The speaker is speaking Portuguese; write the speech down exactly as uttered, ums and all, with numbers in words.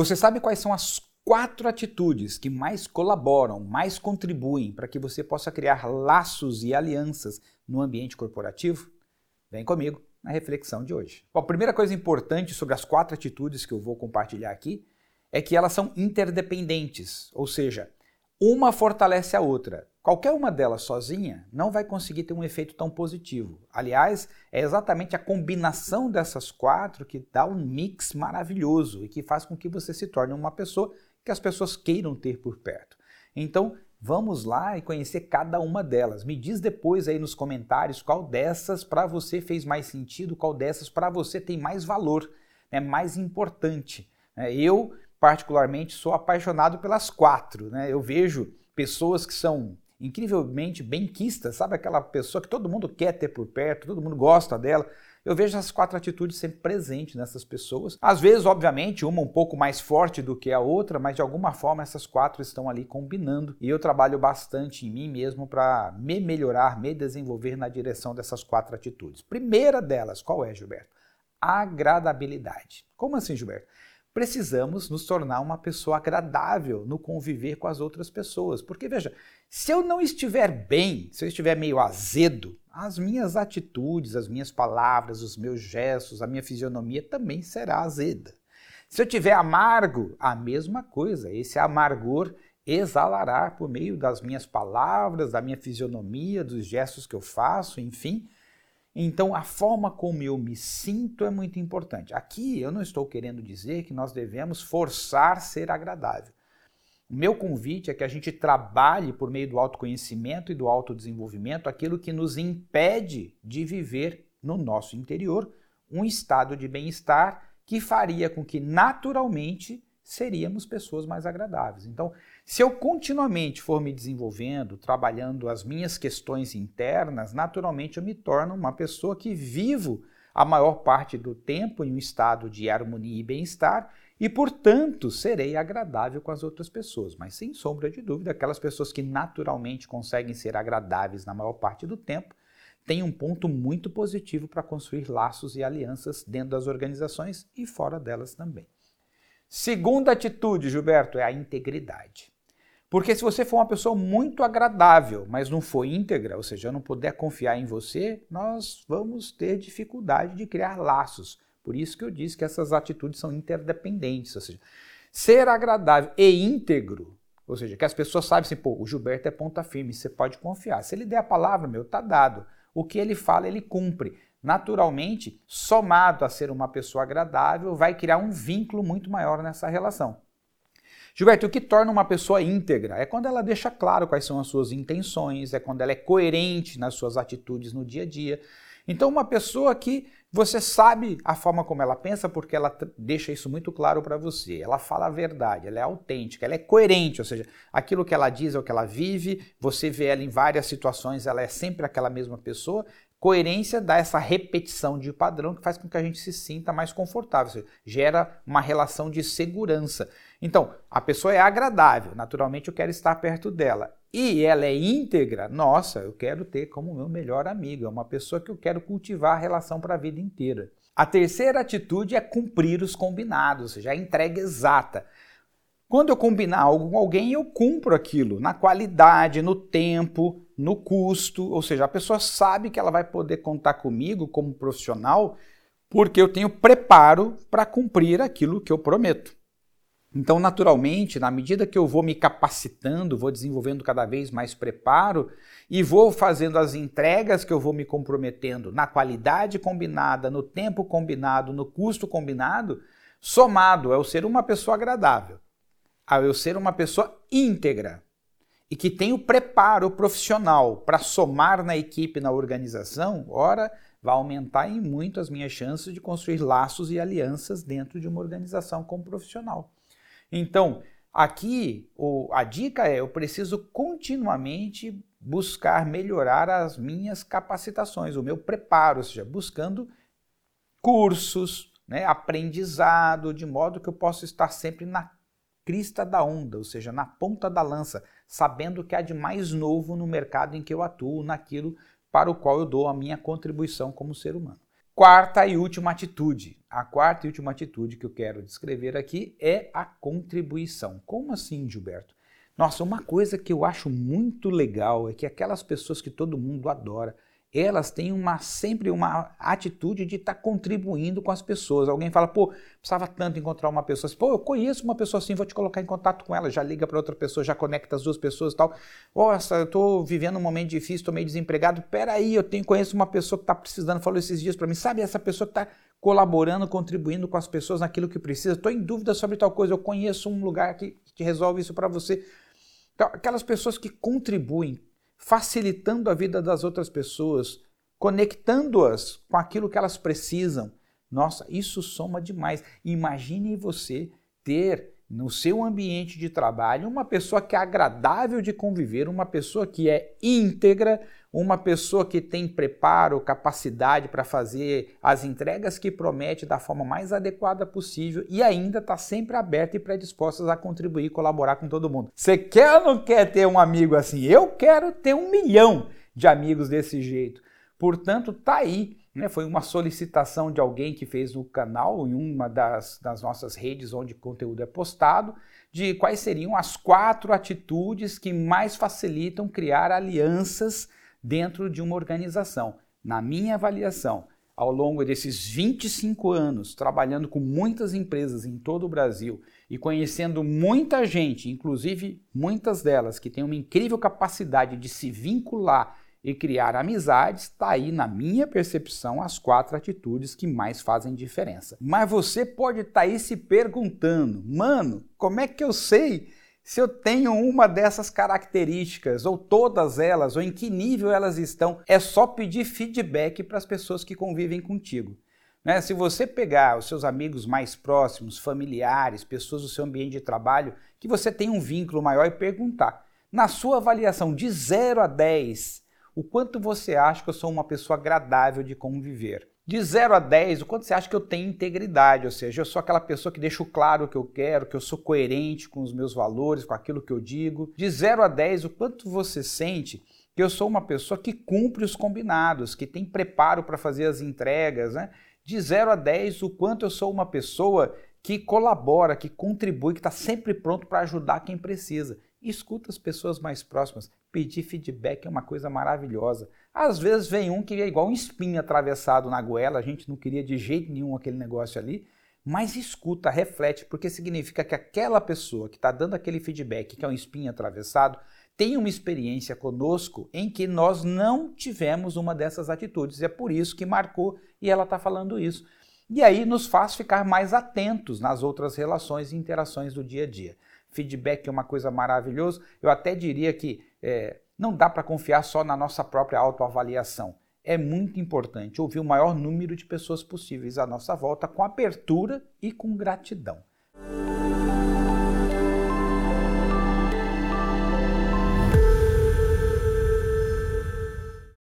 Você sabe quais são as quatro atitudes que mais colaboram, mais contribuem para que você possa criar laços e alianças no ambiente corporativo? Vem comigo na reflexão de hoje. Bom, a primeira coisa importante sobre as quatro atitudes que eu vou compartilhar aqui é que elas são interdependentes, ou seja, uma fortalece a outra. Qualquer uma delas sozinha não vai conseguir ter um efeito tão positivo. Aliás, é exatamente a combinação dessas quatro que dá um mix maravilhoso e que faz com que você se torne uma pessoa que as pessoas queiram ter por perto. Então, vamos lá e conhecer cada uma delas. Me diz depois aí nos comentários qual dessas para você fez mais sentido, qual dessas para você tem mais valor, né, mais importante. Eu, particularmente, sou apaixonado pelas quatro, né? Eu vejo pessoas que são incrivelmente benquistas, sabe aquela pessoa que todo mundo quer ter por perto, todo mundo gosta dela. Eu vejo essas quatro atitudes sempre presentes nessas pessoas. Às vezes, obviamente, uma um pouco mais forte do que a outra, mas de alguma forma essas quatro estão ali combinando. E eu trabalho bastante em mim mesmo para me melhorar, me desenvolver na direção dessas quatro atitudes. Primeira delas, qual é, Gilberto? Agradabilidade. Como assim, Gilberto? Precisamos nos tornar uma pessoa agradável no conviver com as outras pessoas. Porque, veja, se eu não estiver bem, se eu estiver meio azedo, as minhas atitudes, as minhas palavras, os meus gestos, a minha fisionomia também será azeda. Se eu estiver amargo, a mesma coisa. Esse amargor exalará por meio das minhas palavras, da minha fisionomia, dos gestos que eu faço, enfim. Então, a forma como eu me sinto é muito importante. Aqui eu não estou querendo dizer que nós devemos forçar ser agradável. O meu convite é que a gente trabalhe por meio do autoconhecimento e do autodesenvolvimento aquilo que nos impede de viver no nosso interior um estado de bem-estar que faria com que naturalmente seríamos pessoas mais agradáveis. Então, se eu continuamente for me desenvolvendo, trabalhando as minhas questões internas, naturalmente eu me torno uma pessoa que vivo a maior parte do tempo em um estado de harmonia e bem-estar e, portanto, serei agradável com as outras pessoas. Mas, sem sombra de dúvida, aquelas pessoas que naturalmente conseguem ser agradáveis na maior parte do tempo têm um ponto muito positivo para construir laços e alianças dentro das organizações e fora delas também. Segunda atitude, Gilberto, é a integridade. Porque se você for uma pessoa muito agradável, mas não for íntegra, ou seja, não puder confiar em você, nós vamos ter dificuldade de criar laços. Por isso que eu disse que essas atitudes são interdependentes. Ou seja, ser agradável e íntegro, ou seja, que as pessoas saibam assim, pô, o Gilberto é ponta firme, você pode confiar. Se ele der a palavra, meu, tá dado. O que ele fala, ele cumpre. Naturalmente, somado a ser uma pessoa agradável, vai criar um vínculo muito maior nessa relação. Gilberto, o que torna uma pessoa íntegra? É quando ela deixa claro quais são as suas intenções, é quando ela é coerente nas suas atitudes no dia a dia. Então, uma pessoa que você sabe a forma como ela pensa, porque ela deixa isso muito claro para você. Ela fala a verdade, ela é autêntica, ela é coerente, ou seja, aquilo que ela diz é o que ela vive, você vê ela em várias situações, ela é sempre aquela mesma pessoa. Coerência dá essa repetição de padrão que faz com que a gente se sinta mais confortável, ou seja, gera uma relação de segurança. Então, a pessoa é agradável, naturalmente eu quero estar perto dela. E ela é íntegra, nossa, eu quero ter como meu melhor amigo, é uma pessoa que eu quero cultivar a relação para a vida inteira. A terceira atitude é cumprir os combinados, ou seja, a entrega exata. Quando eu combinar algo com alguém, eu cumpro aquilo, na qualidade, no tempo, no custo, ou seja, a pessoa sabe que ela vai poder contar comigo como profissional porque eu tenho preparo para cumprir aquilo que eu prometo. Então, naturalmente, na medida que eu vou me capacitando, vou desenvolvendo cada vez mais preparo e vou fazendo as entregas que eu vou me comprometendo na qualidade combinada, no tempo combinado, no custo combinado, somado ao ser uma pessoa agradável, ao eu ser uma pessoa íntegra e que tem o preparo profissional para somar na equipe, na organização, ora, vai aumentar em muito as minhas chances de construir laços e alianças dentro de uma organização como profissional. Então, aqui a dica é, eu preciso continuamente buscar melhorar as minhas capacitações, o meu preparo, ou seja, buscando cursos, né, aprendizado, de modo que eu possa estar sempre na crista da onda, ou seja, na ponta da lança, sabendo o que há de mais novo no mercado em que eu atuo, naquilo para o qual eu dou a minha contribuição como ser humano. quarta e última atitude. A quarta e última atitude que eu quero descrever aqui é a contribuição. Como assim, Gilberto? Nossa, uma coisa que eu acho muito legal é que aquelas pessoas que todo mundo adora, elas têm uma, sempre uma atitude de estar tá contribuindo com as pessoas. Alguém fala, pô, precisava tanto encontrar uma pessoa assim. Pô, eu conheço uma pessoa assim, vou te colocar em contato com ela. Já liga para outra pessoa, já conecta as duas pessoas e tal. Nossa, eu estou vivendo um momento difícil, estou meio desempregado. Peraí, eu tenho, conheço uma pessoa que está precisando, falou esses dias para mim. Sabe, essa pessoa que está colaborando, contribuindo com as pessoas naquilo que precisa. Estou em dúvida sobre tal coisa, eu conheço um lugar que, que resolve isso para você. Então, aquelas pessoas que contribuem, facilitando a vida das outras pessoas, conectando-as com aquilo que elas precisam. Nossa, isso soma demais. Imagine você ter no seu ambiente de trabalho uma pessoa que é agradável de conviver, uma pessoa que é íntegra, uma pessoa que tem preparo, capacidade para fazer as entregas que promete da forma mais adequada possível e ainda está sempre aberta e predisposta a contribuir e colaborar com todo mundo. Você quer ou não quer ter um amigo assim? Eu quero ter um milhão de amigos desse jeito. Portanto, tá aí, né? Foi uma solicitação de alguém que fez no canal, em uma das, das nossas redes onde o conteúdo é postado, de quais seriam as quatro atitudes que mais facilitam criar alianças dentro de uma organização. Na minha avaliação, ao longo desses vinte e cinco anos, trabalhando com muitas empresas em todo o Brasil e conhecendo muita gente, inclusive muitas delas que têm uma incrível capacidade de se vincular e criar amizades, está aí, na minha percepção, as quatro atitudes que mais fazem diferença. Mas você pode estar aí se perguntando, mano, como é que eu sei se eu tenho uma dessas características, ou todas elas, ou em que nível elas estão? É só pedir feedback para as pessoas que convivem contigo. Né? Se você pegar os seus amigos mais próximos, familiares, pessoas do seu ambiente de trabalho, que você tem um vínculo maior, e perguntar, na sua avaliação de zero a dez, o quanto você acha que eu sou uma pessoa agradável de conviver? De zero a dez, o quanto você acha que eu tenho integridade, ou seja, eu sou aquela pessoa que deixo claro o que eu quero, que eu sou coerente com os meus valores, com aquilo que eu digo. De zero a dez, o quanto você sente que eu sou uma pessoa que cumpre os combinados, que tem preparo para fazer as entregas, né? De zero a dez, o quanto eu sou uma pessoa que colabora, que contribui, que está sempre pronto para ajudar quem precisa. Escuta as pessoas mais próximas. Pedir feedback é uma coisa maravilhosa. Às vezes vem um que é igual um espinho atravessado na goela, a gente não queria de jeito nenhum aquele negócio ali, mas escuta, reflete, porque significa que aquela pessoa que está dando aquele feedback, que é um espinho atravessado, tem uma experiência conosco em que nós não tivemos uma dessas atitudes. É por isso que marcou e ela está falando isso. E aí nos faz ficar mais atentos nas outras relações e interações do dia a dia. Feedback é uma coisa maravilhosa. Eu até diria que é, não dá para confiar só na nossa própria autoavaliação. É muito importante ouvir o maior número de pessoas possíveis à nossa volta com apertura e com gratidão.